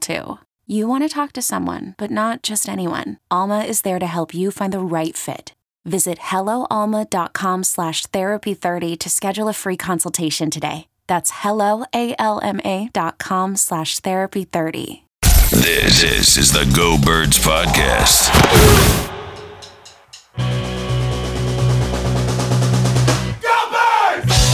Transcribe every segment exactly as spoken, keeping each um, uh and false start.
too. You want to talk to someone, but not just anyone. Alma is there to help you find the right fit. Visit hello alma dot com slash therapy thirty to schedule a free consultation today. That's hello alma dot com slash therapy thirty. This, this is the Go Birds Podcast. Go Birds!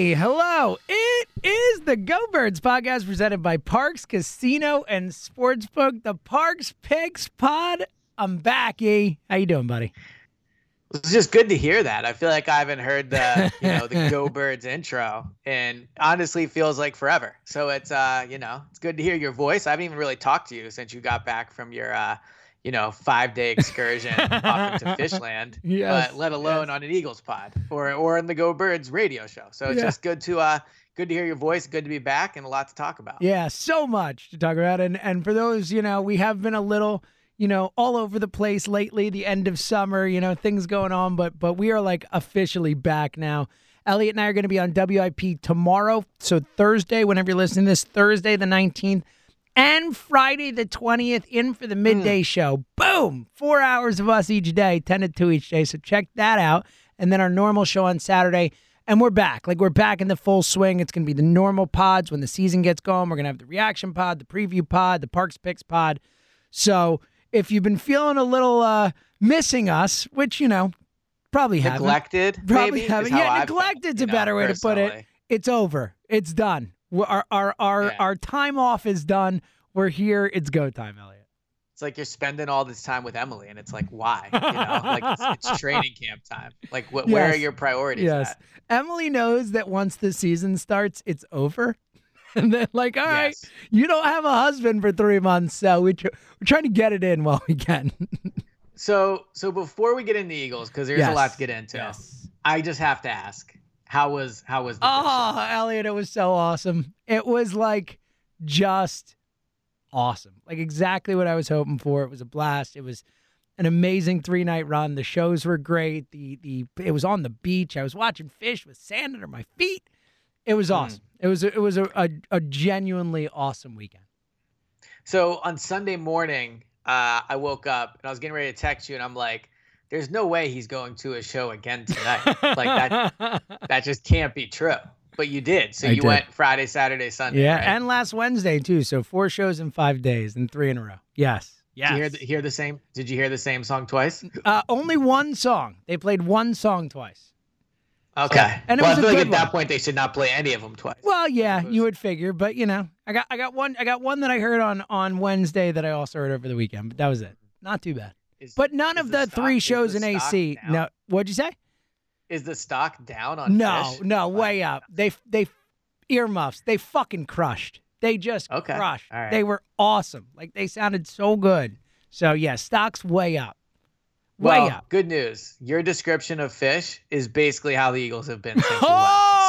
Hello, it is the Go Birds Podcast presented by Parks Casino and Sportsbook, the Parks Picks Pod. I'm back, E. How you doing, buddy? It's just good to hear that. I feel like I haven't heard the you know the Go Birds intro, and honestly, feels like forever. So it's uh you know it's good to hear your voice. I haven't even really talked to you since you got back from your uh you know five day excursion off into Fishland, yes, but let alone yes. on an Eagles pod or or in the Go Birds radio show. So it's yeah. just good to uh good to hear your voice, good to be back, and a lot to talk about. Yeah, so much to talk about, and and for those, you know, we have been a little, you know, all over the place lately. The end of summer, you know, things going on, but but we are like officially back now. Elliot and I are going to be on W I P tomorrow, so Thursday, whenever you're listening to this, Thursday the nineteenth. And Friday the twentieth, in for the midday mm. show. Boom! Four hours of us each day, ten to two each day. So check that out. And then our normal show on Saturday. And we're back. Like, we're back in the full swing. It's going to be the normal pods when the season gets going. We're going to have the reaction pod, the preview pod, the Parks Picks pod. So if you've been feeling a little uh, missing us, which, you know, probably haven't. Neglected, probably haven't. Yeah, neglected's a better way to put it. It's over. It's done. Our our our, yeah. our time off is done. We're here. It's go time, Elliot. It's like you're spending all this time with Emily, and it's like, why? You know, like it's, it's training camp time. Like, what? Yes. Where are your priorities? Yes. At? Emily knows that once the season starts, it's over, and then like, all right, yes. you don't have a husband for three months, so we tr- we're trying to get it in while we can. so so before we get into Eagles, because there's yes. a lot to get into, yes. I just have to ask. How was how was the Oh, Elliot, it was so awesome. It was like just awesome. Like exactly what I was hoping for. It was a blast. It was an amazing three-night run. The shows were great. The the it was on the beach. I was watching fish with sand under my feet. It was awesome. Mm. It was it was a, a, a genuinely awesome weekend. So on Sunday morning, uh, I woke up and I was getting ready to text you, and I'm like, there's no way he's going to a show again tonight. Like that, that just can't be true. But you did. So I you did. went Friday, Saturday, Sunday. Yeah, right? And last Wednesday, too. So four shows in five days and three in a row. Yes. Yes. Did you hear the, hear the same? Did you hear the same song twice? Uh, only one song. They played one song twice. Okay. So, and it well, was I feel a like at one. that point they should not play any of them twice. Well, yeah, was... you would figure, but you know, I got I got one I got one that I heard on, on Wednesday that I also heard over the weekend, but that was it. Not too bad. Is, but none of the, the stock, three shows in A C. Down? No, what'd you say? Is the stock down on? No, Fish? no, way up. They they earmuffs. They fucking crushed. They just okay. crushed. Right. They were awesome. Like, they sounded so good. So, yeah, stock's way up. Way well, up. Good news. Your description of Fish is basically how the Eagles have been since oh,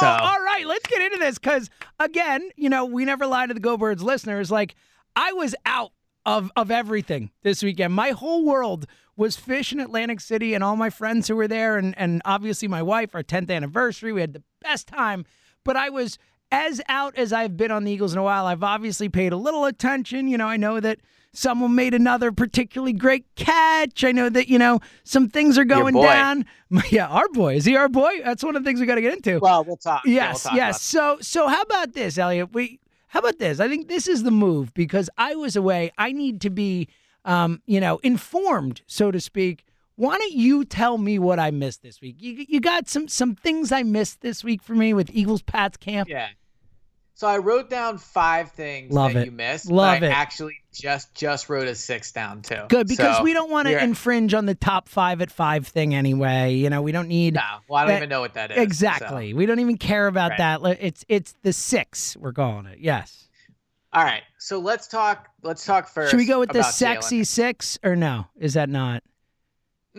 left. So. All right. Let's get into this because, again, you know, we never lie to the Go Birds listeners. Like, I was out of, of everything this weekend. My whole world was Fish in Atlantic City and all my friends who were there and, and obviously my wife, our tenth anniversary. We had the best time. But I was as out as I've been on the Eagles in a while. I've obviously paid a little attention. You know, I know that someone made another particularly great catch. I know that, you know, some things are going down. Yeah, our boy. Is he our boy? That's one of the things we got to get into. Well, we'll talk. Yes, yeah, we'll talk yes. So, so how about this, Elliot? We how about this? I think this is the move because I was away. I need to be, um, you know, informed, so to speak. Why don't you tell me what I missed this week? You you got some some things I missed this week for me with Eagles Pats camp. Yeah. So I wrote down five things Love that it. you missed. Love but I it. actually just just wrote a six down too. Good, because so, we don't want to infringe on the top five at five thing anyway. You know, we don't need. No, well, I don't that, even know what that is. Exactly, so. We don't even care about right. that. It's it's the six we're calling it. Yes. All right, so let's talk. Let's talk first. Should we go with the sexy Jalen? six or no? Is that not?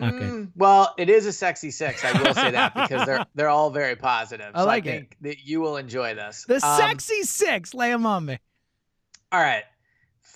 Okay. Mm, well, it is a sexy six. I will say that because they're they're all very positive. I so like I think it. that you will enjoy this. The um, sexy six, lay them on me. All right.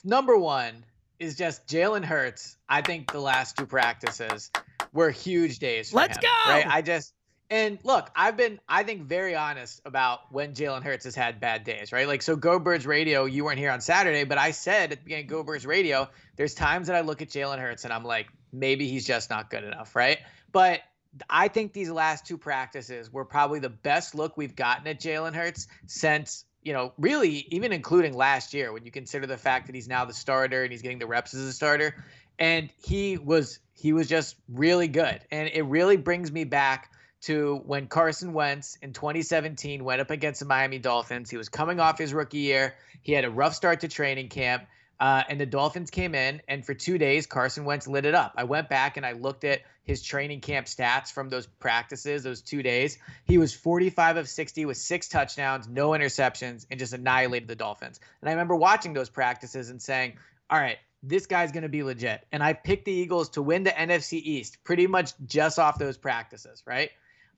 Number one is just Jalen Hurts. I think the last two practices were huge days for Let's him, go. Right? I just and look, I've been I think very honest about when Jalen Hurts has had bad days, right? Like so Go Birds Radio, you weren't here on Saturday, but I said at the beginning of Go Birds Radio, there's times that I look at Jalen Hurts and I'm like, maybe he's just not good enough, right? But I think these last two practices were probably the best look we've gotten at Jalen Hurts since, you know, really even including last year when you consider the fact that he's now the starter and he's getting the reps as a starter. And he was he was just really good. And it really brings me back to when Carson Wentz in twenty seventeen went up against the Miami Dolphins. He was coming off his rookie year. He had a rough start to training camp. Uh, and the Dolphins came in, and for two days, Carson Wentz lit it up. I went back and I looked at his training camp stats from those practices, those two days. He was forty-five of sixty with six touchdowns, no interceptions, and just annihilated the Dolphins. And I remember watching those practices and saying, all right, this guy's going to be legit. And I picked the Eagles to win the N F C East pretty much just off those practices, right?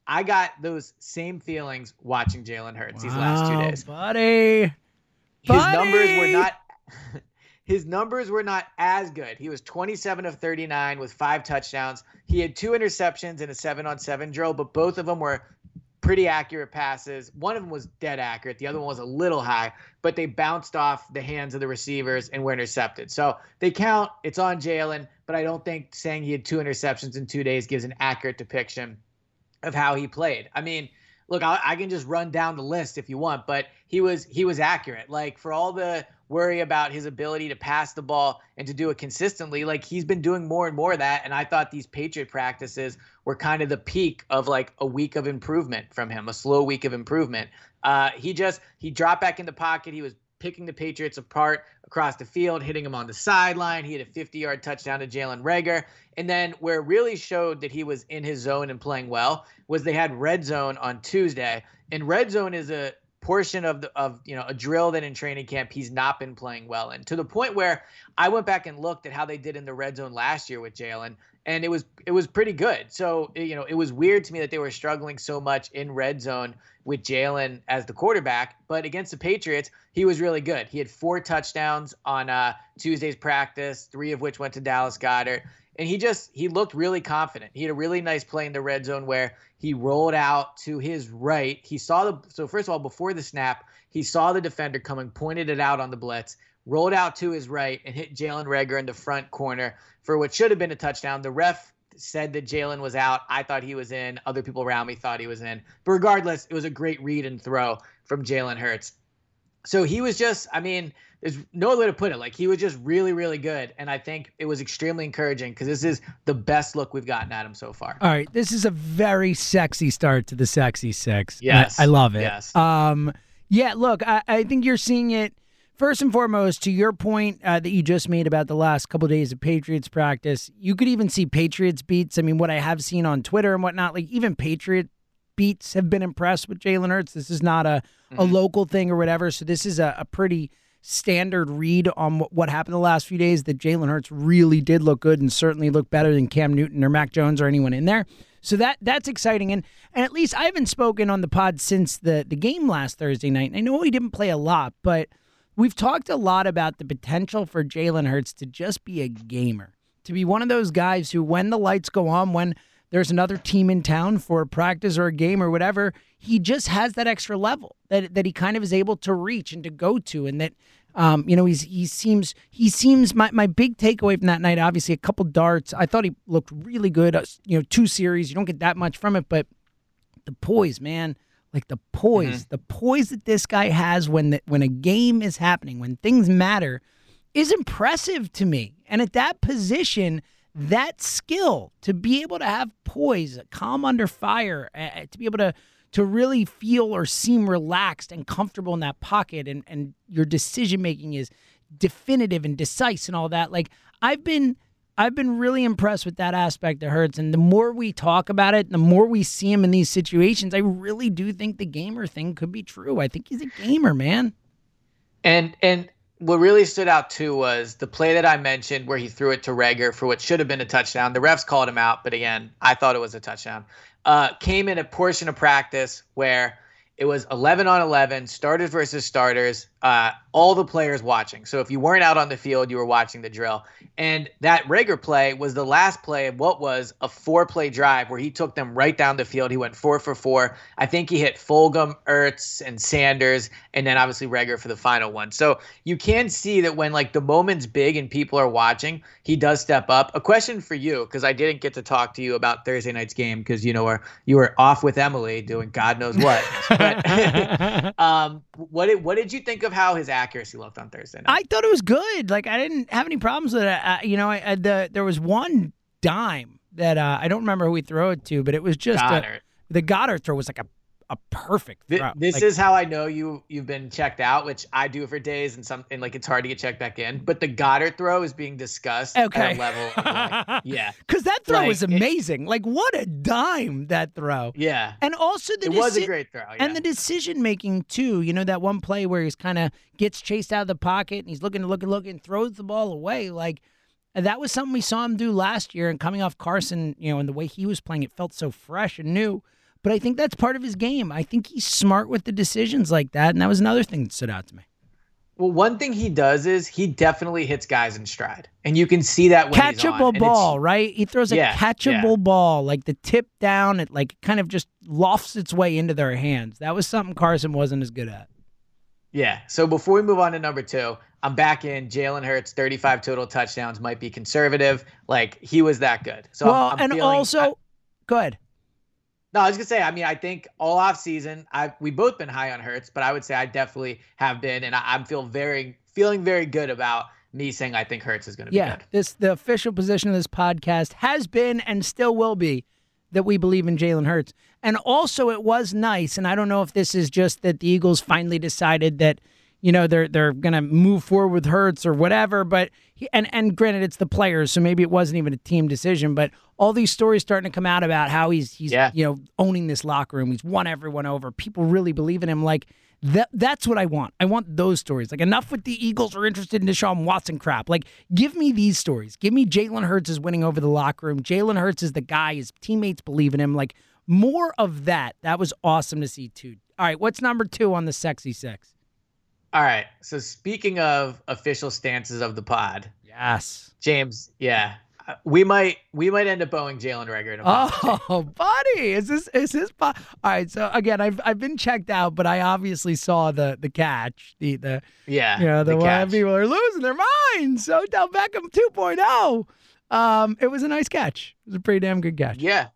I got those same feelings watching Jalen Hurts wow, these last two days. buddy. His buddy. numbers were not... His numbers were not as good. He was twenty-seven of thirty-nine with five touchdowns. He had two interceptions in a seven-on-seven drill, but both of them were pretty accurate passes. One of them was dead accurate. The other one was a little high, but they bounced off the hands of the receivers and were intercepted. So they count. It's on Jalen, but I don't think saying he had two interceptions in two days gives an accurate depiction of how he played. I mean, look, I, I can just run down the list if you want, but he was he was accurate. Like, for all the worry about his ability to pass the ball and to do it consistently, like, he's been doing more and more of that. And I thought these Patriot practices were kind of the peak of like a week of improvement from him, a slow week of improvement. Uh, he just, he dropped back in the pocket. He was picking the Patriots apart across the field, hitting him on the sideline. He had a fifty-yard touchdown to Jalen Reagor. And then where it really showed that he was in his zone and playing well was they had red zone on Tuesday. And red zone is a portion of the of you know a drill that in training camp he's not been playing well in, to the point where I went back and looked at how they did in the red zone last year with Jalen, and it was it was pretty good. So you know it was weird to me that they were struggling so much in red zone with Jalen as the quarterback, but against the Patriots he was really good. He had four touchdowns on uh, Tuesday's practice, three of which went to Dallas Goedert. And he just, he looked really confident. He had a really nice play in the red zone where he rolled out to his right. He saw the, so first of all, before the snap, he saw the defender coming, pointed it out on the blitz, rolled out to his right and hit Jalen Reagor in the front corner for what should have been a touchdown. The ref said that Jalen was out. I thought he was in. Other people around me thought he was in. But regardless, it was a great read and throw from Jalen Hurts. So he was just, I mean, there's no other way to put it. Like, he was just really, really good. And I think it was extremely encouraging because this is the best look we've gotten at him so far. All right. This is a very sexy start to the sexy six. Yes. I, I love it. Yes. Um, yeah, look, I, I think you're seeing it. First and foremost, to your point uh, that you just made about the last couple of days of Patriots practice, you could even see Patriots beats. I mean, what I have seen on Twitter and whatnot, like even Patriot beats have been impressed with Jalen Hurts. This is not a, mm-hmm. a local thing or whatever. So this is a, a pretty standard read on what, what happened the last few days, that Jalen Hurts really did look good and certainly looked better than Cam Newton or Mac Jones or anyone in there. So that that's exciting. And and at least I haven't spoken on the pod since the, the game last Thursday night. And I know he didn't play a lot, but we've talked a lot about the potential for Jalen Hurts to just be a gamer, to be one of those guys who, when the lights go on, when there's another team in town for a practice or a game or whatever, he just has that extra level that that he kind of is able to reach and to go to. And that, um, you know, he's he seems he seems my, my big takeaway from that night, obviously a couple darts. I thought he looked really good. You know, two series, you don't get that much from it, but the poise, man. Like the poise, mm-hmm. the poise that this guy has when the, when a game is happening, when things matter, is impressive to me. And at that position, that skill, to be able to have poise, calm under fire, uh, to be able to to really feel or seem relaxed and comfortable in that pocket, and, and your decision-making is definitive and decisive and all that. Like, I've been... I've been really impressed with that aspect of Hurts, and the more we talk about it, the more we see him in these situations, I really do think the gamer thing could be true. I think he's a gamer, man. And and what really stood out, too, was the play that I mentioned where he threw it to Reagor for what should have been a touchdown. The refs called him out, but again, I thought it was a touchdown. Uh, came in a portion of practice where it was eleven on eleven, starters versus starters, uh, all the players watching. So if you weren't out on the field, you were watching the drill. And that Reagor play was the last play of what was a four-play drive where he took them right down the field. He went four for four. I think he hit Fulgham, Ertz, and Sanders, and then obviously Reagor for the final one. So you can see that when, like, the moment's big and people are watching, he does step up. A question for you, because I didn't get to talk to you about Thursday night's game because, you know, or you were off with Emily doing God knows what. um, what did, what did you think of how his accuracy looked on Thursday night? I thought it was good. Like, I didn't have any problems with it. I, you know, I, I, the, there was one dime that uh, I don't remember who we threw it to, but it was just Goddard. A, the Goddard throw was like a a perfect throw. Th- this like, is how I know you you've been checked out, which I do for days, and something like it's hard to get checked back in. But the Goddard throw is being discussed okay. at a level. Of like, yeah, because that throw like, was amazing. It, like what a dime that throw. Yeah, and also the it deci- was a great throw. Yeah. And the decision making too. You know that one play where he's kind of gets chased out of the pocket and he's looking and looking looking, throws the ball away. Like that was something we saw him do last year. And coming off Carson, you know, and the way he was playing, it felt so fresh and new. But I think that's part of his game. I think he's smart with the decisions like that, and that was another thing that stood out to me. Well, one thing he does is he definitely hits guys in stride, and you can see that when he's on. Catchable ball, right? He throws a yeah, catchable yeah. ball, like the tip down, it like kind of just lofts its way into their hands. That was something Carson wasn't as good at. Yeah, so before we move on to number two, I'm back in. Jalen Hurts, thirty-five total touchdowns might be conservative. Like, he was that good. So well, I'm, I'm and feeling, also, I, go ahead. No, I was going to say, I mean, I think all offseason, I've, we've both been high on Hurts, but I would say I definitely have been, and I, I'm feel very, feeling very good about me saying I think Hurts is going to be yeah, good. Yeah, this, the official position of this podcast has been and still will be that we believe in Jalen Hurts. And also it was nice, and I don't know if this is just that the Eagles finally decided that, you know, they're they're going to move forward with Hurts or whatever, but he, and, and granted, it's the players, so maybe it wasn't even a team decision, but all these stories starting to come out about how he's, he's yeah. you know, owning this locker room. He's won everyone over. People really believe in him. Like, that that's what I want. I want those stories. Like, enough with the Eagles are interested in Deshaun Watson crap. Like, give me these stories. Give me Jalen Hurts is winning over the locker room. Jalen Hurts is the guy. His teammates believe in him. Like, more of that. That was awesome to see, too. All right, what's number two on the sexy sex? All right. So speaking of official stances of the pod. Yes. James, yeah. We might we might end up owing Jalen Reagor in a podcast. Oh, buddy. Is this is this po- All right, so again, I've I've been checked out, but I obviously saw the the catch. The the yeah, you know, the, the one people are losing their minds. So Odell Beckham two point oh. um, it was a nice catch. It was a pretty damn good catch. Yeah.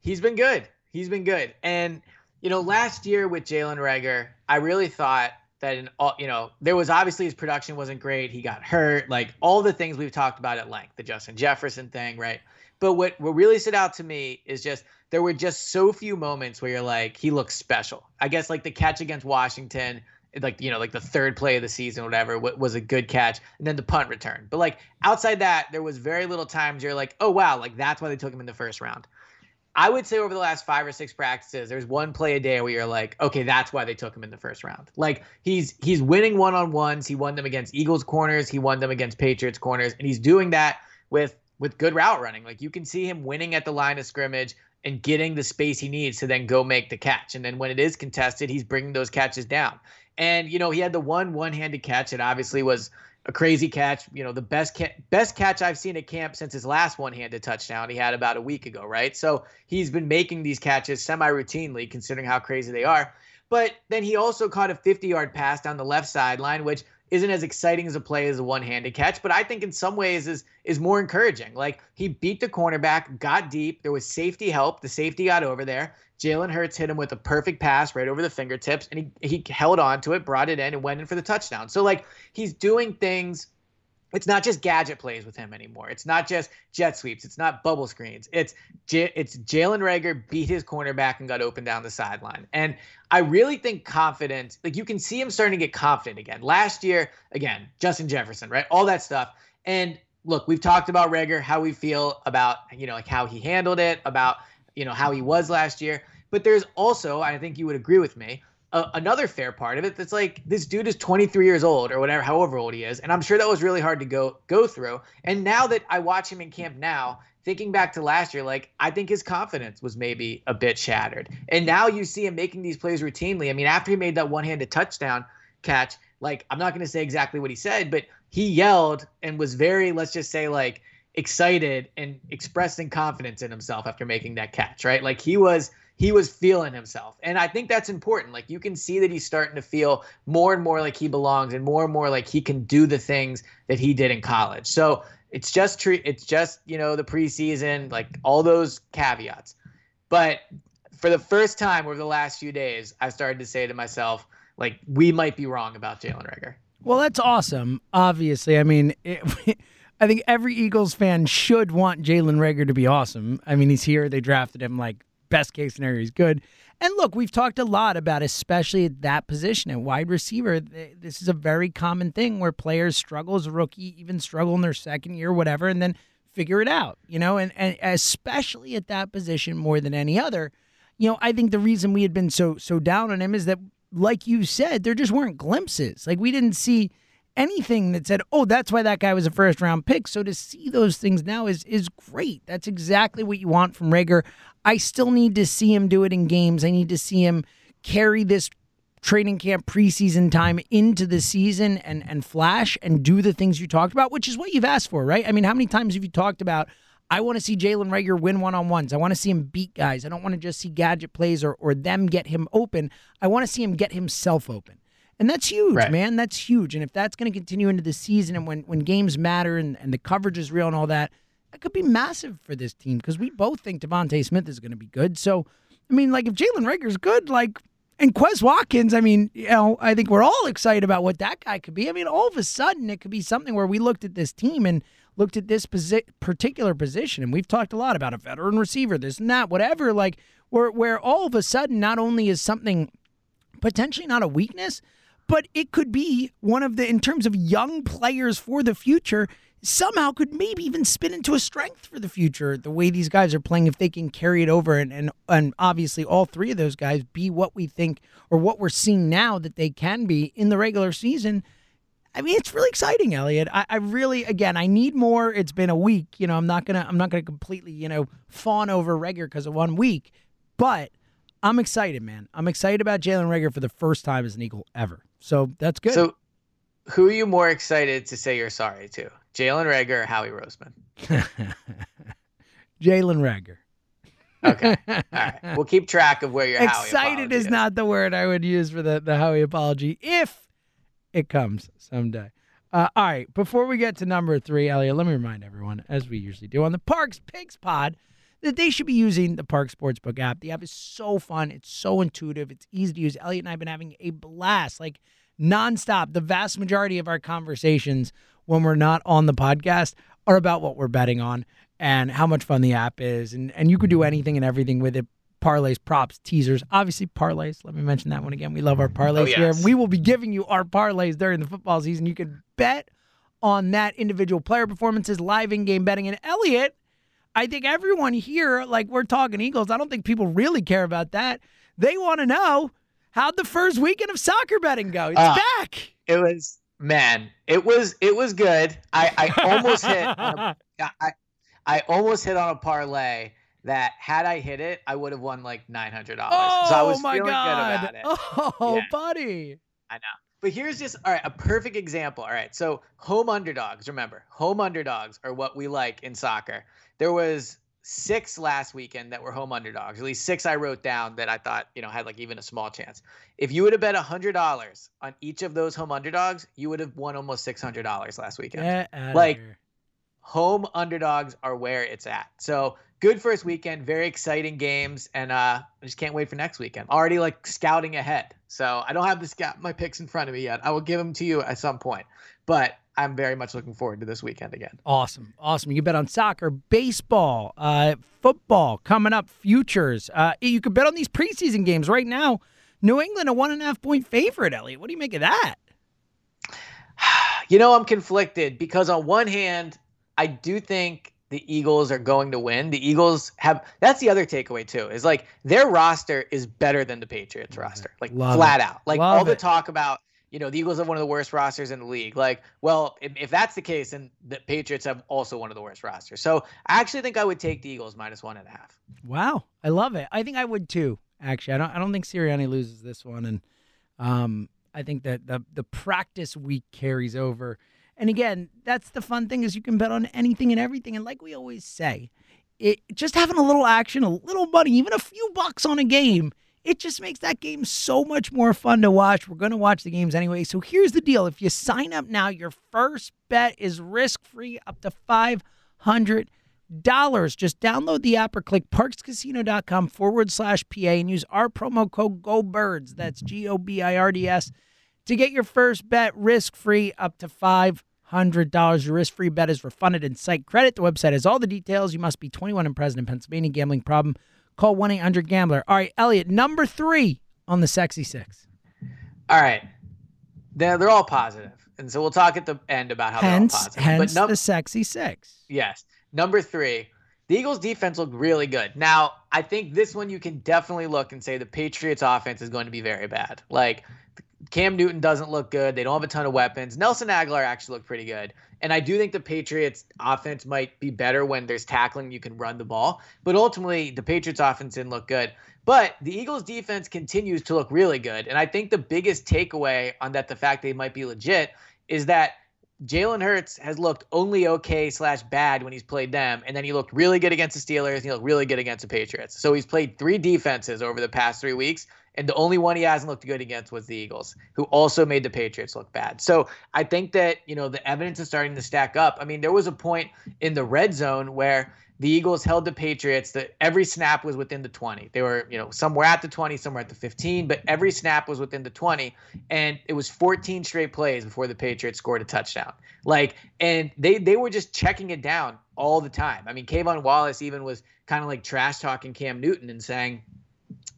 He's been good. He's been good. And, you know, last year with Jalen Reagor, I really thought that, in all, you know, there was obviously his production wasn't great. He got hurt. Like all the things we've talked about at length, the Justin Jefferson thing, right? But what, what really stood out to me is just there were just so few moments where you're like, he looks special. I guess like the catch against Washington, like, you know, like the third play of the season, whatever, was a good catch. And then the punt return. But like outside that, there was very little times you're like, oh, wow, like that's why they took him in the first round. I would say over the last five or six practices, there's one play a day where you're like, okay, that's why they took him in the first round. Like he's he's winning one-on-ones. He won them against Eagles corners. He won them against Patriots corners. And he's doing that with with good route running. Like you can see him winning at the line of scrimmage and getting the space he needs to then go make the catch. And then when it is contested, he's bringing those catches down. And, you know, he had the one one-handed catch. It obviously was a crazy catch, you know, the best ca- best catch I've seen at camp since his last one-handed touchdown he had about a week ago, right? So he's been making these catches semi-routinely considering how crazy they are. But then he also caught a fifty-yard pass down the left sideline, which isn't as exciting as a play as a one-handed catch, but I think in some ways is is more encouraging. Like he beat the cornerback, got deep. There was safety help. The safety got over there. Jalen Hurts hit him with a perfect pass right over the fingertips, and he he held on to it, brought it in, and went in for the touchdown. So, like, he's doing things. It's not just gadget plays with him anymore. It's not just jet sweeps. It's not bubble screens. It's J- it's Jalen Reagor beat his cornerback and got open down the sideline. And I really think confidence, like you can see him starting to get confident again. Last year, again, Justin Jefferson, right? All that stuff. And look, we've talked about Reagor, how we feel about, you know, like how he handled it, about, you know, how he was last year. But there's also, I think you would agree with me, Uh, another fair part of it that's like this dude is twenty-three years old or whatever, however old he is, and I'm sure that was really hard to go go through. And now that I watch him in camp now, thinking back to last year, like I think his confidence was maybe a bit shattered. And now you see him making these plays routinely. I mean, after he made that one-handed touchdown catch, like I'm not going to say exactly what he said, but he yelled and was very, let's just say, like excited and expressing confidence in himself after making that catch, right? Like he was. He was feeling himself. And I think that's important. Like you can see that he's starting to feel more and more like he belongs and more and more like he can do the things that he did in college. So it's just tre- it's just, you know, the preseason, like all those caveats. But for the first time over the last few days, I started to say to myself, like, we might be wrong about Jalen Reagor. Well, that's awesome. Obviously. I mean, it, I think every Eagles fan should want Jalen Reagor to be awesome. I mean, he's here. They drafted him like, best case scenario is good. And look, we've talked a lot about, especially at that position at wide receiver, this is a very common thing where players struggle as a rookie, even struggle in their second year, whatever, and then figure it out, you know, and, and especially at that position more than any other. You know, I think the reason we had been so so down on him is that, like you said, there just weren't glimpses. Like we didn't see anything that said, oh, that's why that guy was a first round pick. So to see those things now is is great. That's exactly what you want from Reagor. I still need to see him do it in games. I need to see him carry this training camp preseason time into the season and and flash and do the things you talked about, which is what you've asked for, right? I mean, how many times have you talked about, I want to see Jalen Reagor win one-on-ones. I want to see him beat guys. I don't want to just see gadget plays or or them get him open. I want to see him get himself open. And that's huge, right, man. That's huge. And if that's going to continue into the season and when, when games matter and, and the coverage is real and all that, that could be massive for this team because we both think Devontae Smith is going to be good. So, I mean, like if Jalen Reagor's good, like, and Quez Watkins, I mean, you know, I think we're all excited about what that guy could be. I mean, all of a sudden it could be something where we looked at this team and looked at this posi- particular position, and we've talked a lot about a veteran receiver, this and that, whatever, like where, where all of a sudden not only is something potentially not a weakness, but it could be one of the, in terms of young players for the future, somehow could maybe even spin into a strength for the future, the way these guys are playing, if they can carry it over. And, and, and obviously all three of those guys be what we think or what we're seeing now that they can be in the regular season. I mean, it's really exciting, Elliot. I, I really, again, I need more. It's been a week. You know, I'm not going to, I'm not going to completely, you know, fawn over Reagor because of one week, but I'm excited, man. I'm excited about Jalen Reagor for the first time as an Eagle ever. So that's good. So who are you more excited to say you're sorry to? Jalen Reagor or Howie Roseman? Jalen Reagor. Okay. All right. We'll keep track of where your excited Howie apology is. Excited is not the word I would use for the, the Howie apology if it comes someday. Uh, all right, before we get to number three, Elliot, let me remind everyone, as we usually do on the Parks Picks pod, that they should be using the Parks Sportsbook app. The app is so fun. It's so intuitive. It's easy to use. Elliot and I have been having a blast, like nonstop. The vast majority of our conversations when we're not on the podcast are about what we're betting on and how much fun the app is. And, and you could do anything and everything with it. Parlays, props, teasers, obviously parlays. Let me mention that one again. We love our parlays oh, yes. here. We will be giving you our parlays during the football season. You can bet on that, individual player performances, live in-game betting. And Elliot, I think everyone here, like we're talking Eagles, I don't think people really care about that. They want to know, how'd the first weekend of soccer betting go? It's uh, back. It was, man, it was it was good. I, I almost hit on a, I, I almost hit on a parlay that had I hit it, I would have won like nine hundred dollars. Oh, so I was my feeling God. good about it. Oh, yeah. buddy. I know. But here's just, all right, a perfect example. All right, so home underdogs, remember, home underdogs are what we like in soccer. There was six last weekend that were home underdogs, at least six I wrote down that I thought, you know, had like even a small chance. If you would have bet one hundred dollars on each of those home underdogs, you would have won almost six hundred dollars last weekend. Get out like, of here. Home underdogs are where it's at. So good first weekend, very exciting games, and uh, I just can't wait for next weekend. Already like scouting ahead. So I don't have the scout, my picks in front of me yet. I will give them to you at some point, but I'm very much looking forward to this weekend again. Awesome, awesome. You bet on soccer, baseball, uh, football coming up, futures. Uh, you could bet on these preseason games right now. New England a one and a half point favorite. Elliot, what do you make of that? You know, I'm conflicted because on one hand, I do think the Eagles are going to win. The Eagles have – that's the other takeaway too is like their roster is better than the Patriots roster, like Love flat it. out. Like Love all the it. talk about, you know, the Eagles have one of the worst rosters in the league. Like, well, if, if that's the case, then the Patriots have also one of the worst rosters. So I actually think I would take the Eagles minus one and a half. Wow. I love it. I think I would too, actually. I don't I don't think Sirianni loses this one. And um, I think that the the practice week carries over. And again, that's the fun thing is you can bet on anything and everything. And like we always say, it just having a little action, a little money, even a few bucks on a game, it just makes that game so much more fun to watch. We're going to watch the games anyway. So here's the deal. If you sign up now, your first bet is risk-free up to five hundred dollars. Just download the app or click parkscasino.com forward slash PA and use our promo code GOBIRDS. That's G O B I R D S. To get your first bet risk-free up to five hundred dollars, your risk-free bet is refunded in site credit. The website has all the details. You must be twenty-one and present in Pennsylvania. Gambling problem? Call one eight hundred gambler. All right, Elliot, number three on the Sexy Six. All right. They're, they're all positive, and so we'll talk at the end about how hence, they're all positive. Hence but num- the Sexy Six. Yes. Number three, the Eagles' defense looked really good. Now, I think this one you can definitely look and say the Patriots' offense is going to be very bad. Like, Cam Newton doesn't look good. They don't have a ton of weapons. Nelson Agholor actually looked pretty good. And I do think the Patriots offense might be better when there's tackling. You can run the ball. But ultimately, the Patriots offense didn't look good. But the Eagles defense continues to look really good. And I think the biggest takeaway on that, the fact they might be legit, is that Jalen Hurts has looked only okay slash bad when he's played them. And then he looked really good against the Steelers. And he looked really good against the Patriots. So he's played three defenses over the past three weeks. And the only one he hasn't looked good against was the Eagles, who also made the Patriots look bad. So I think that, you know, the evidence is starting to stack up. I mean, there was a point in the red zone where the Eagles held the Patriots that every snap was within the twenty. They were, you know, some were at the twenty, some were at the fifteen, but every snap was within the twenty. And it was fourteen straight plays before the Patriots scored a touchdown. Like, and they, they were just checking it down all the time. I mean, K'Von Wallace even was kind of like trash talking Cam Newton and saying,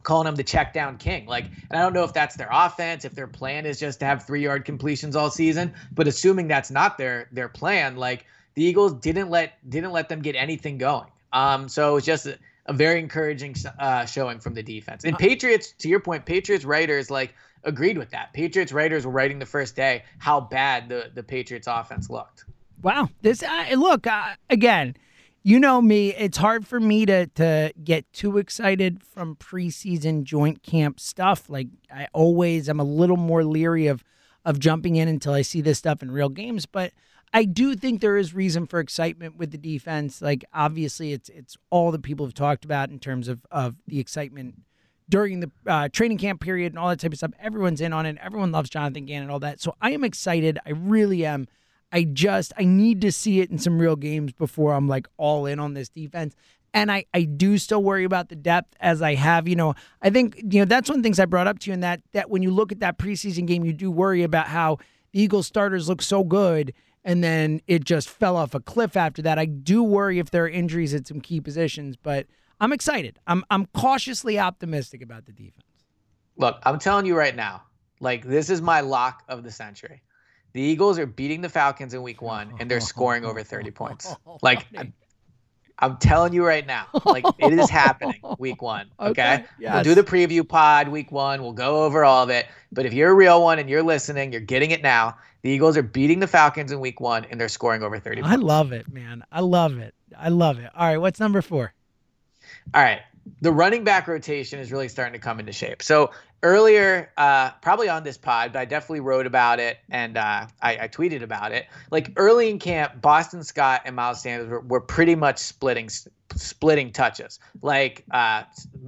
calling him the check down king. Like, and I don't know if that's their offense, if their plan is just to have three yard completions all season, but assuming that's not their, their plan, like, the Eagles didn't let didn't let them get anything going. Um, so it was just a, a very encouraging uh, showing from the defense. And Patriots, to your point, Patriots writers like agreed with that. Patriots writers were writing the first day how bad the the Patriots offense looked. Wow, this uh, look uh, again. You know me; it's hard for me to to get too excited from preseason joint camp stuff. Like I always, I'm a little more leery of of jumping in until I see this stuff in real games, but I do think there is reason for excitement with the defense. Like, obviously, it's it's all that people have talked about in terms of, of the excitement during the uh, training camp period and all that type of stuff. Everyone's in on it. Everyone loves Jonathan Gannon and all that. So I am excited. I really am. I just, I need to see it in some real games before I'm like all in on this defense. And I, I do still worry about the depth as I have, you know, I think, you know, that's one of the things I brought up to you in that, that when you look at that preseason game, you do worry about how the Eagles starters look so good. And then it just fell off a cliff after that. I do worry if there are injuries at some key positions, but I'm excited. I'm, I'm cautiously optimistic about the defense. Look, I'm telling you right now, like this is my lock of the century. The Eagles are beating the Falcons in week one, and they're scoring over thirty points. Like, I'm, I'm telling you right now, like, it is happening week one, okay? okay yes. We'll do the preview pod week one. We'll go over all of it. But if you're a real one and you're listening, you're getting it now. The Eagles are beating the Falcons in week one, and they're scoring over thirty points. I love it, man. I love it. I love it. All right, what's number four? All right. The running back rotation is really starting to come into shape. So earlier, uh, probably on this pod, but I definitely wrote about it and uh, I, I tweeted about it. Like early in camp, Boston Scott and Miles Sanders were, were pretty much splitting splitting touches. Like uh,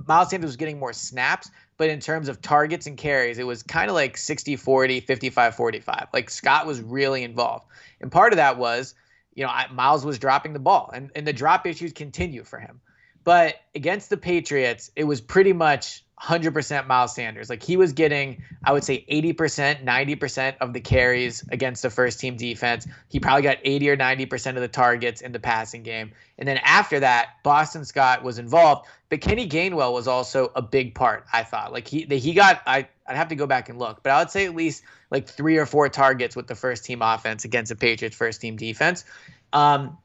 Miles Sanders was getting more snaps, but in terms of targets and carries, it was kind of like sixty forty, fifty-five forty-five. Like Scott was really involved. And part of that was, you know, I, Miles was dropping the ball and, and the drop issues continue for him. But against the Patriots, it was pretty much one hundred percent Miles Sanders. Like he was getting, I would say, eighty percent, ninety percent of the carries against the first-team defense. He probably got eighty or ninety percent of the targets in the passing game. And then after that, Boston Scott was involved. But Kenny Gainwell was also a big part, I thought. Like he he got, I, I'd have to go back and look, but I would say at least like three or four targets with the first-team offense against the Patriots' first-team defense. Um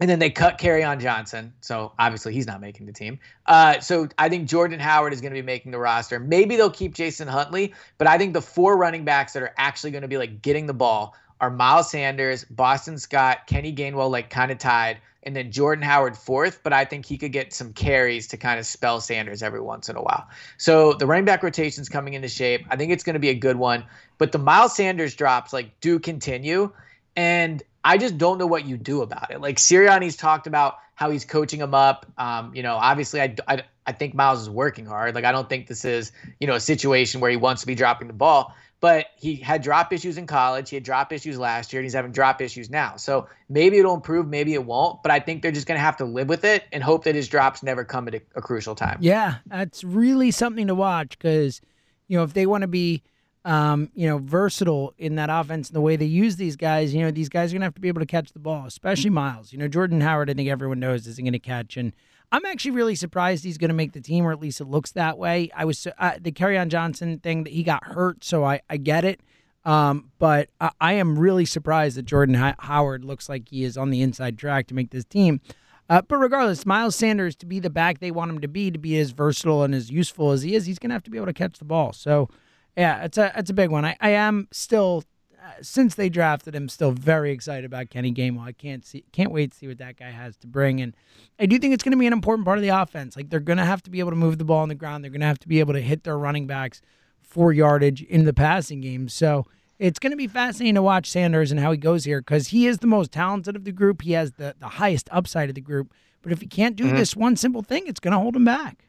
And then they cut Kerryon Johnson, so obviously he's not making the team. Uh, so I think Jordan Howard is going to be making the roster. Maybe they'll keep Jason Huntley, but I think the four running backs that are actually going to be like getting the ball are Miles Sanders, Boston Scott, Kenny Gainwell, like kind of tied, and then Jordan Howard fourth. But I think he could get some carries to kind of spell Sanders every once in a while. So the running back rotation is coming into shape. I think it's going to be a good one. But the Miles Sanders drops like do continue, and I just don't know what you do about it. Like Sirianni's talked about how he's coaching him up. Um, you know, obviously I, I, I think Miles is working hard. Like I don't think this is, you know, a situation where he wants to be dropping the ball, but he had drop issues in college. He had drop issues last year and he's having drop issues now. So maybe it'll improve, maybe it won't, but I think they're just going to have to live with it and hope that his drops never come at a, a crucial time. Yeah, that's really something to watch because, you know, if they want to be Um, you know, versatile in that offense and the way they use these guys, you know, these guys are going to have to be able to catch the ball, especially Miles. You know, Jordan Howard, I think everyone knows, isn't going to catch. And I'm actually really surprised he's going to make the team, or at least it looks that way. I was uh, the Kerryon Johnson thing that he got hurt, so I, I get it. Um, but I, I am really surprised that Jordan H- Howard looks like he is on the inside track to make this team. Uh, but regardless, Miles Sanders, to be the back they want him to be, to be as versatile and as useful as he is, he's going to have to be able to catch the ball. So, yeah, it's a it's a big one. I, I am still, uh, since they drafted him, still very excited about Kenny Gainwell. I can't see can't wait to see what that guy has to bring. And I do think it's going to be an important part of the offense. Like they're going to have to be able to move the ball on the ground. They're going to have to be able to hit their running backs for yardage in the passing game. So it's going to be fascinating to watch Sanders and how he goes here because he is the most talented of the group. He has the, the highest upside of the group. But if he can't do mm-hmm. this one simple thing, it's going to hold him back.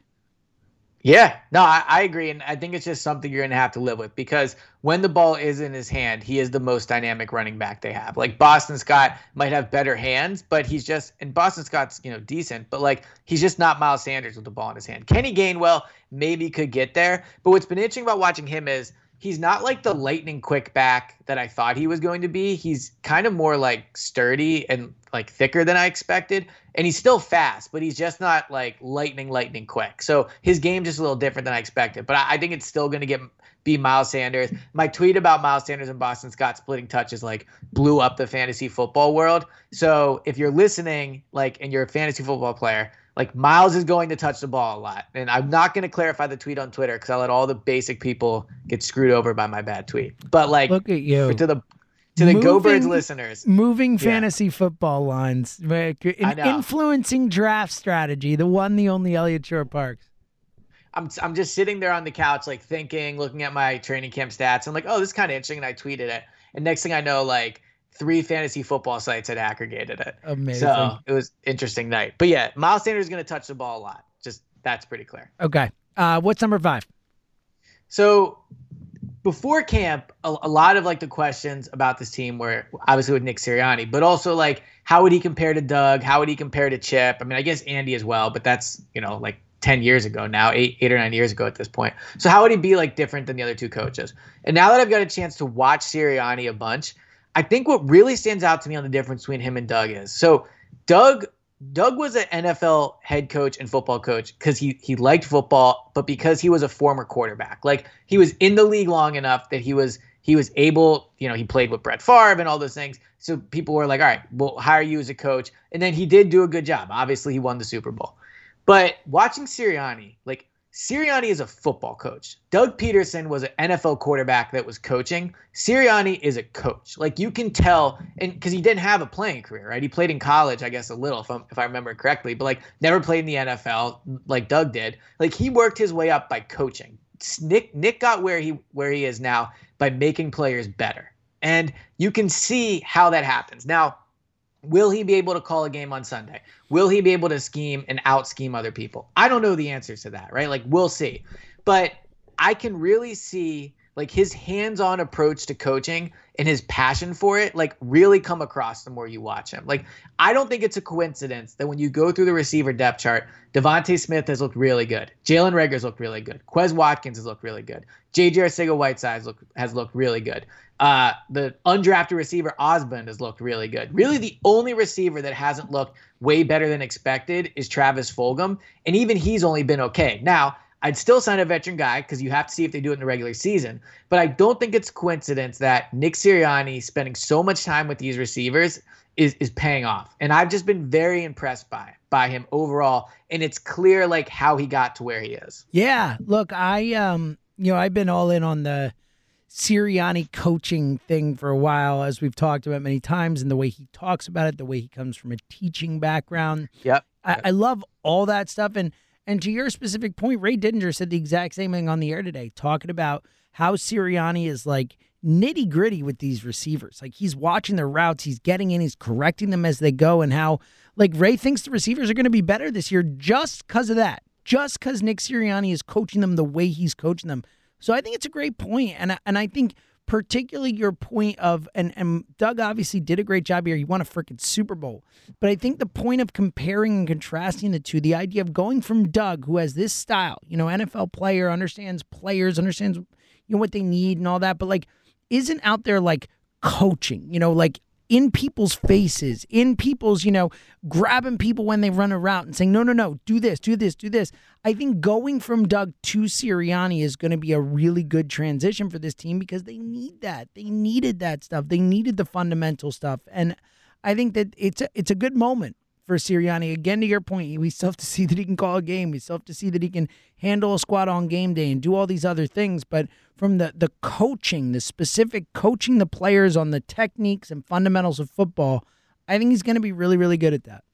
Yeah, no, I, I agree. And I think it's just something you're going to have to live with because when the ball is in his hand, he is the most dynamic running back they have. Like Boston Scott might have better hands, but he's just, and Boston Scott's, you know, decent, but like he's just not Miles Sanders with the ball in his hand. Kenny Gainwell maybe could get there. But what's been interesting about watching him is he's not like the lightning quick back that I thought he was going to be. He's kind of more like sturdy and like thicker than I expected. And he's still fast, but he's just not like lightning, lightning quick. So his game's just a little different than I expected. But I, I think it's still going to get be Miles Sanders. My tweet about Miles Sanders and Boston Scott splitting touches like blew up the fantasy football world. So if you're listening, like, and you're a fantasy football player, like Miles is going to touch the ball a lot. And I'm not going to clarify the tweet on Twitter because I let all the basic people get screwed over by my bad tweet. But like, look at you. To the To the moving, Go Birds listeners. Moving fantasy yeah. football lines. Influencing draft strategy. The one, the only Elliott Shore Parks. I'm I'm just sitting there on the couch, like thinking, looking at my training camp stats. I'm like, oh, this is kind of interesting. And I tweeted it. And next thing I know, like three fantasy football sites had aggregated it. Amazing. So it was an interesting night. But yeah, Miles Sanders is going to touch the ball a lot. Just that's pretty clear. Okay. Uh, what's number five? So before camp, a, a lot of like the questions about this team were obviously with Nick Sirianni, but also like how would he compare to Doug? How would he compare to Chip? I mean, I guess Andy as well, but that's, you know, like ten years ago now, eight, eight or nine years ago at this point. So how would he be like different than the other two coaches? And now that I've got a chance to watch Sirianni a bunch, I think what really stands out to me on the difference between him and Doug is, so Doug Doug was an N F L head coach and football coach because he he liked football, but because he was a former quarterback. Like, he was in the league long enough that he was he was able, you know, he played with Brett Favre and all those things. So people were like, all right, we'll hire you as a coach. And then he did do a good job. Obviously, he won the Super Bowl. But watching Sirianni, like, Sirianni is a football coach. Doug Peterson was an N F L quarterback that was coaching. Sirianni is a coach. Like, you can tell, and because he didn't have a playing career, right? He played in college, I guess, a little, if, I'm, if I remember correctly, but, like, never played in the N F L like Doug did. Like, he worked his way up by coaching. Nick Nick got where he where he is now by making players better. And you can see how that happens. Now, will he be able to call a game on Sunday? Will he be able to scheme and out-scheme other people? I don't know the answers to that, right? Like, we'll see. But I can really see, like, his hands-on approach to coaching and his passion for it, like, really come across the more you watch him. Like, I don't think it's a coincidence that when you go through the receiver depth chart, Devontae Smith has looked really good. Jalen Reagor has looked really good. Quez Watkins has looked really good. J J Arcega-Whiteside look, has looked really good. Uh, the undrafted receiver Osmond has looked really good. Really, the only receiver that hasn't looked way better than expected is Travis Fulgham, and even he's only been okay. Now, I'd still sign a veteran guy because you have to see if they do it in the regular season, but I don't think it's coincidence that Nick Sirianni spending so much time with these receivers is is paying off. And I've just been very impressed by by him overall, and it's clear like how he got to where he is. Yeah, look, I um, you know, I've been all in on the Sirianni coaching thing for a while, as we've talked about many times, and the way he talks about it, the way he comes from a teaching background. Yep. I, I love all that stuff. And And to your specific point, Ray Didinger said the exact same thing on the air today, talking about how Sirianni is like nitty-gritty with these receivers. Like, he's watching their routes, he's getting in, he's correcting them as they go, and how, like, Ray thinks the receivers are going to be better this year just because of that, just because Nick Sirianni is coaching them the way he's coaching them. So I think it's a great point, and I, and I think particularly your point of, and, and Doug obviously did a great job here. He won a freaking Super Bowl. But I think the point of comparing and contrasting the two, the idea of going from Doug, who has this style, you know, N F L player, understands players, understands, you know, what they need and all that, but, like, isn't out there, like, coaching, you know, like, in people's faces, in people's, you know, grabbing people when they run a route and saying, no, no, no, do this, do this, do this. I think going from Doug to Sirianni is going to be a really good transition for this team because they need that. They needed that stuff. They needed the fundamental stuff. And I think that it's a, it's a good moment for Sirianni. Again, to your point, we still have to see that he can call a game. We still have to see that he can handle a squad on game day and do all these other things. But from the the coaching, the specific coaching the players on the techniques and fundamentals of football, I think he's going to be really, really good at that.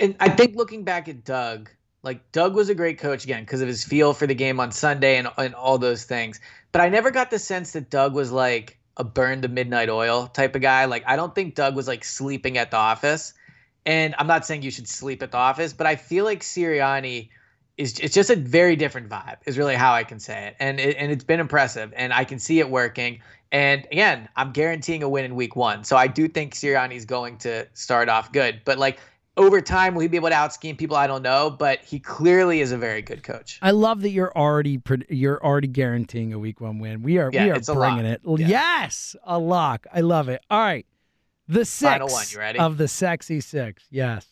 And I think looking back at Doug, like, Doug was a great coach, again, because of his feel for the game on Sunday and, and all those things. But I never got the sense that Doug was like a burn to midnight oil type of guy. Like, I don't think Doug was like sleeping at the office. And I'm not saying you should sleep at the office, but I feel like Sirianni is, it's just a very different vibe is really how I can say it. And it, and it's been impressive, and I can see it working. And again, I'm guaranteeing a win in week one. So I do think Sirianni's going to start off good, but, like, over time, will he be able to out-scheme people? I don't know, but he clearly is a very good coach. I love that you're already you're already guaranteeing a week one win. We are, yeah, we are bringing it. Yeah. Yes, a lock. I love it. All right. The six. Final one, you ready? Of the sexy six, yes.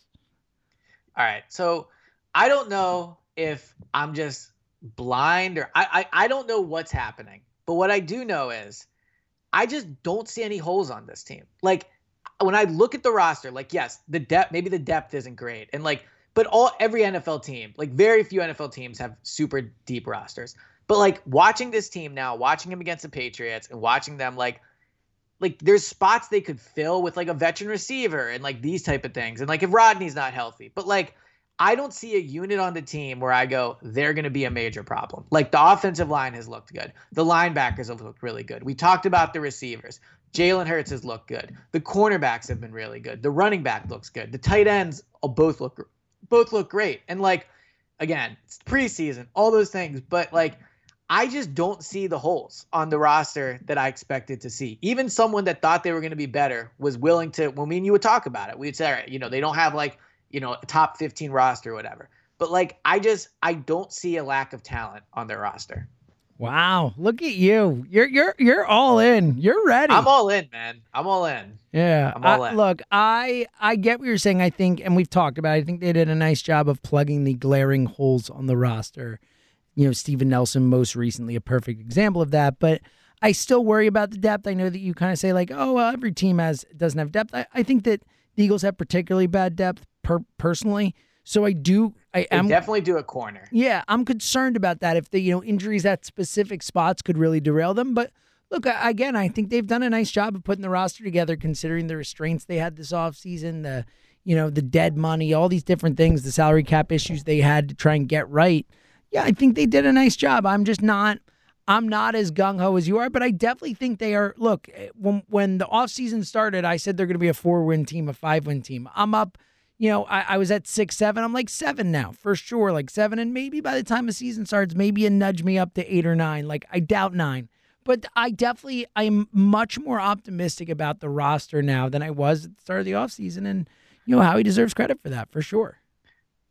All right, so I don't know if I'm just blind or I, I, I don't know what's happening. But what I do know is I just don't see any holes on this team. Like, when I look at the roster, like, yes, the depth, maybe the depth isn't great. And, like, but all every N F L team, like, very few N F L teams have super deep rosters. But, like, watching this team now, watching them against the Patriots and watching them, like, like, there's spots they could fill with, like, a veteran receiver and, like, these type of things. And, like, if Rodney's not healthy. But, like, I don't see a unit on the team where I go, they're going to be a major problem. Like, the offensive line has looked good. The linebackers have looked really good. We talked about the receivers. Jalen Hurts has looked good. The cornerbacks have been really good. The running back looks good. The tight ends both look both look great. And, like, again, it's preseason, all those things. But, like, I just don't see the holes on the roster that I expected to see. Even someone that thought they were going to be better was willing to, well, me and you would talk about it. We'd say, all right, you know, they don't have like, you know, a top fifteen roster or whatever. But like, I just, I don't see a lack of talent on their roster. Wow. Look at you. You're, you're, you're all in. You're ready. I'm all in, man. I'm all in. Yeah. I'm all I, in. Look, I, I get what you're saying. I think, and we've talked about it, I think they did a nice job of plugging the glaring holes on the roster. You know, Steven Nelson, most recently, a perfect example of that. But I still worry about the depth. I know that you kind of say like, oh, well, every team has doesn't have depth. I, I think that the Eagles have particularly bad depth per, personally. So I do. I am definitely do a corner. Yeah, I'm concerned about that. If the you know injuries at specific spots could really derail them. But look, I, again, I think they've done a nice job of putting the roster together, considering the restraints they had this offseason, the you know the dead money, all these different things, the salary cap issues they had to try and get right. Yeah, I think they did a nice job. I'm just not, I'm not as gung-ho as you are, but I definitely think they are. Look, when when the offseason started, I said they're going to be a four-win team, a five-win team. I'm up, you know, I, I was at six, seven. I'm like seven now, for sure, like seven. And maybe by the time the season starts, maybe it nudge me up to eight or nine. Like, I doubt nine. But I definitely, I'm much more optimistic about the roster now than I was at the start of the offseason. And, you know, Howie deserves credit for that, for sure.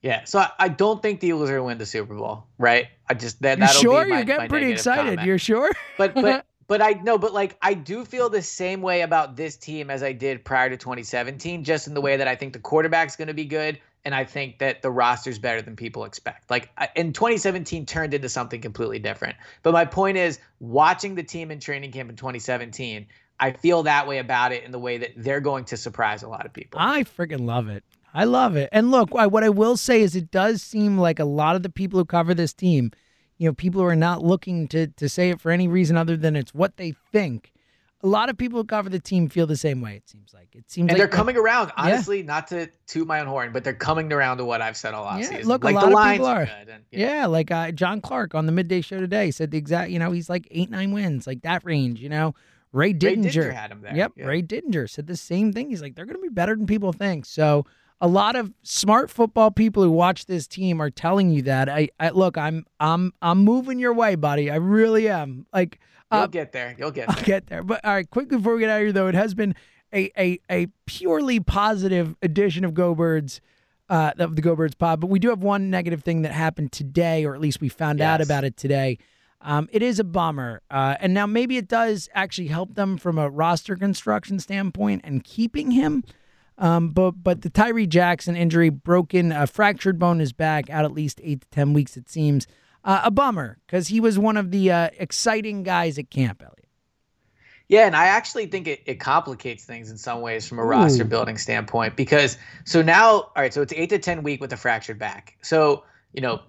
Yeah, so I, I don't think the Eagles are going to win the Super Bowl, right? I just that that'll be my negative comment. You're sure? You're getting pretty excited. You're sure? but but but I no, but like I do feel the same way about this team as I did prior to twenty seventeen, just in the way that I think the quarterback's going to be good, and I think that the roster's better than people expect. Like I, in twenty seventeen turned into something completely different. But my point is, watching the team in training camp in twenty seventeen, I feel that way about it in the way that they're going to surprise a lot of people. I freaking love it. I love it. And look, what I will say is it does seem like a lot of the people who cover this team, you know, people who are not looking to to say it for any reason other than it's what they think. A lot of people who cover the team feel the same way, it seems like. It seems and like they're coming around, honestly, yeah. Not to toot my own horn, but they're coming around to what I've said all offseason. Yeah, look, like, a lot the of people are. Good and, you know. Yeah, like uh, John Clark on the midday show today said the exact, you know, he's like eight, nine wins, like that range, you know. Ray Didinger. Ray Didinger had him there. Yep, yeah. Ray Didinger said the same thing. He's like, they're going to be better than people think. So a lot of smart football people who watch this team are telling you that. I, I look, I'm, I'm, I'm moving your way, buddy. I really am. Like, uh, you'll get there. You'll get there. I'll get there. But all right, quickly before we get out of here, though, it has been a, a, a purely positive edition of Go Birds, uh, of the Go Birds pod. But we do have one negative thing that happened today, or at least we found yes. out about it today. Um, it is a bummer. Uh, and now maybe it does actually help them from a roster construction standpoint and keeping him. Um, but but the Tyree Jackson injury, broken, a fractured bone is back, out at least eight to ten weeks, it seems. Uh, a bummer, because he was one of the uh, exciting guys at camp, Elliot. Yeah, and I actually think it, it complicates things in some ways from a Ooh. roster building standpoint, because so now, all right, so it's eight to ten week with a fractured back. So, you know,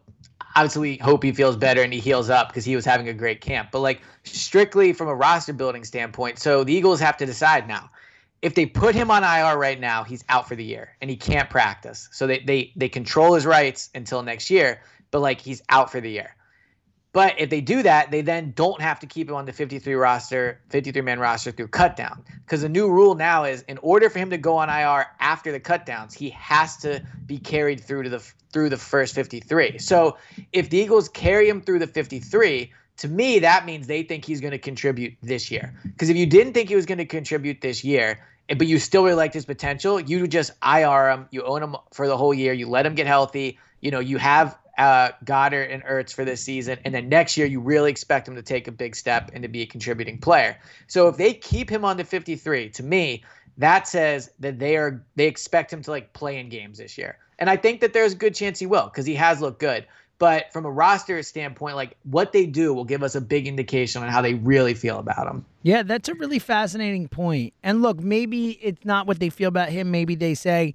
obviously we hope he feels better and he heals up because he was having a great camp. But like strictly from a roster building standpoint, so the Eagles have to decide now. If they put him on I R right now, he's out for the year and he can't practice. So they they they control his rights until next year, but like he's out for the year. But if they do that, they then don't have to keep him on the fifty-three roster, fifty-three man roster through cutdown. Because the new rule now is in order for him to go on I R after the cutdowns, he has to be carried through to the through the first fifty-three. So if the Eagles carry him through the fifty-three, to me, that means they think he's going to contribute this year. Because if you didn't think he was going to contribute this year, but you still really liked his potential, you just I R him, you own him for the whole year, you let him get healthy, you know, you have uh, Goddard and Ertz for this season, and then next year you really expect him to take a big step and to be a contributing player. So if they keep him on the fifty-three, to me, that says that they are they expect him to like play in games this year. And I think that there's a good chance he will, because he has looked good. But from a roster standpoint, like what they do will give us a big indication on how they really feel about him. Yeah, that's a really fascinating point. And look, maybe it's not what they feel about him. Maybe they say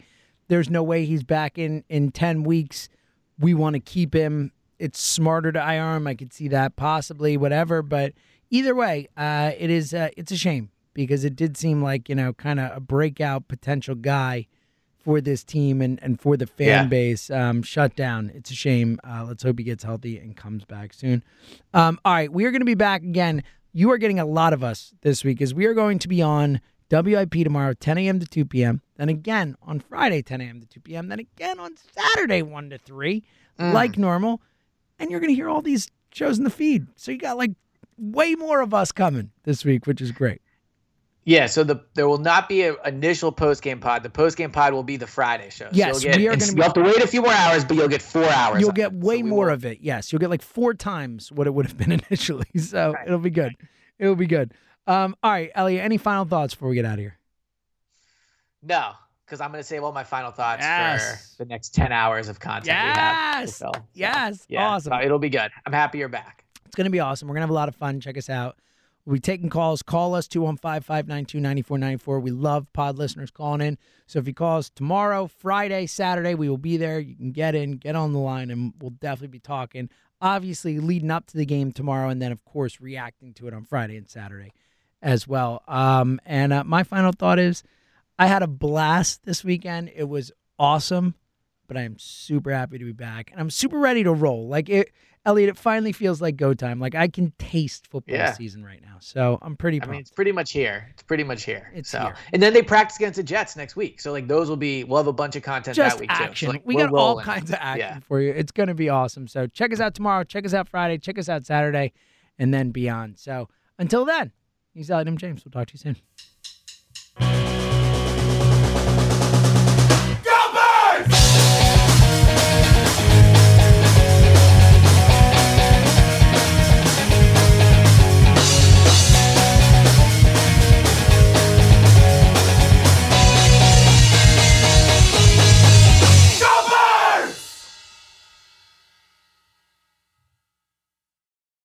there's no way he's back in, in ten weeks. We want to keep him. It's smarter to I R him. I could see that possibly, whatever. But either way, uh, it is uh, it's a shame because it did seem like, you know, kind of a breakout potential guy for this team and, and for the fan yeah. base, um, shut down. It's a shame. Uh, let's hope he gets healthy and comes back soon. Um, all right, we are going to be back again. You are getting a lot of us this week as we are going to be on W I P tomorrow, ten a.m. to two p.m., then again on Friday, ten a.m. to two p.m., then again on Saturday, one to three, mm. like normal. And you're going to hear all these shows in the feed. So you got like way more of us coming this week, which is great. Yeah, so the there will not be an initial post-game pod. The post-game pod will be the Friday show. Yes, so get, we are going to be... You'll have to wait a few more hours, but you'll get four hours. You'll get way so more will. of it, yes. You'll get like four times what it would have been initially, so right. it'll be good. It'll be good. Um, all right, Elliot, any final thoughts before we get out of here? No, because I'm going to save all my final thoughts yes. for the next ten hours of content yes. we have. So, yes, yeah, awesome. So it'll be good. I'm happy you're back. It's going to be awesome. We're going to have a lot of fun. Check us out. We'll be taking calls. Call us, two one five, five nine two, nine four nine four. We love pod listeners calling in. So if you call us tomorrow, Friday, Saturday, we will be there. You can get in, get on the line, and we'll definitely be talking. Obviously, leading up to the game tomorrow, and then, of course, reacting to it on Friday and Saturday as well. Um, and uh, my final thought is I had a blast this weekend. It was awesome, but I am super happy to be back. And I'm super ready to roll. Like, it... Elliot, it finally feels like go time. Like I can taste football yeah. season right now, so I'm pretty. Pumped. I mean, it's pretty much here. It's pretty much here. It's so, here. And then they practice against the Jets next week, so like those will be. We'll have a bunch of content Just that week action. too. So, like, we got rolling. all kinds of action yeah. for you. It's gonna be awesome. So check us out tomorrow. Check us out Friday. Check us out Saturday, and then beyond. So until then, he's Elliot M. James. We'll talk to you soon.